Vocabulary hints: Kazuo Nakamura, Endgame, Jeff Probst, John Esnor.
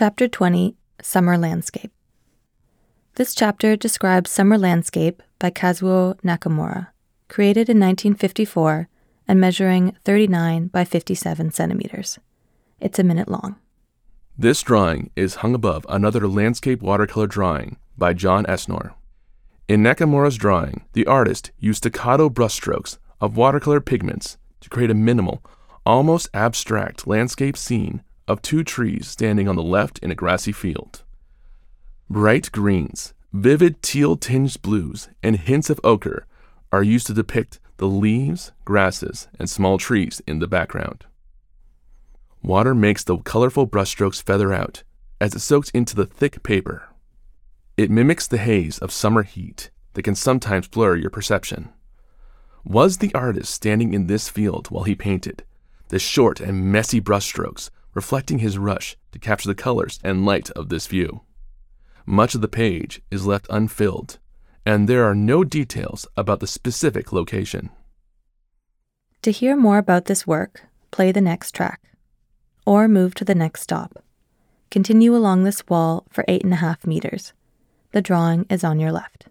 Chapter 20, Summer Landscape. This chapter describes Summer Landscape by Kazuo Nakamura, created in 1954 and measuring 39 by 57 centimeters. It's a minute long. This drawing is hung above another landscape watercolor drawing by John Esnor. In Nakamura's drawing, the artist used staccato brushstrokes of watercolor pigments to create a minimal, almost abstract landscape scene of two trees standing on the left in a grassy field. Bright greens, vivid teal-tinged blues, and hints of ochre are used to depict the leaves, grasses, and small trees in the background. Water makes the colorful brushstrokes feather out as it soaks into the thick paper. It mimics the haze of summer heat that can sometimes blur your perception. Was the artist standing in this field while he painted, the short and messy brushstrokes reflecting his rush to capture the colors and light of this view? Much of the page is left unfilled, and there are no details about the specific location. To hear more about this work, play the next track, or move to the next stop. Continue along this wall for 8.5 meters. The drawing is on your left.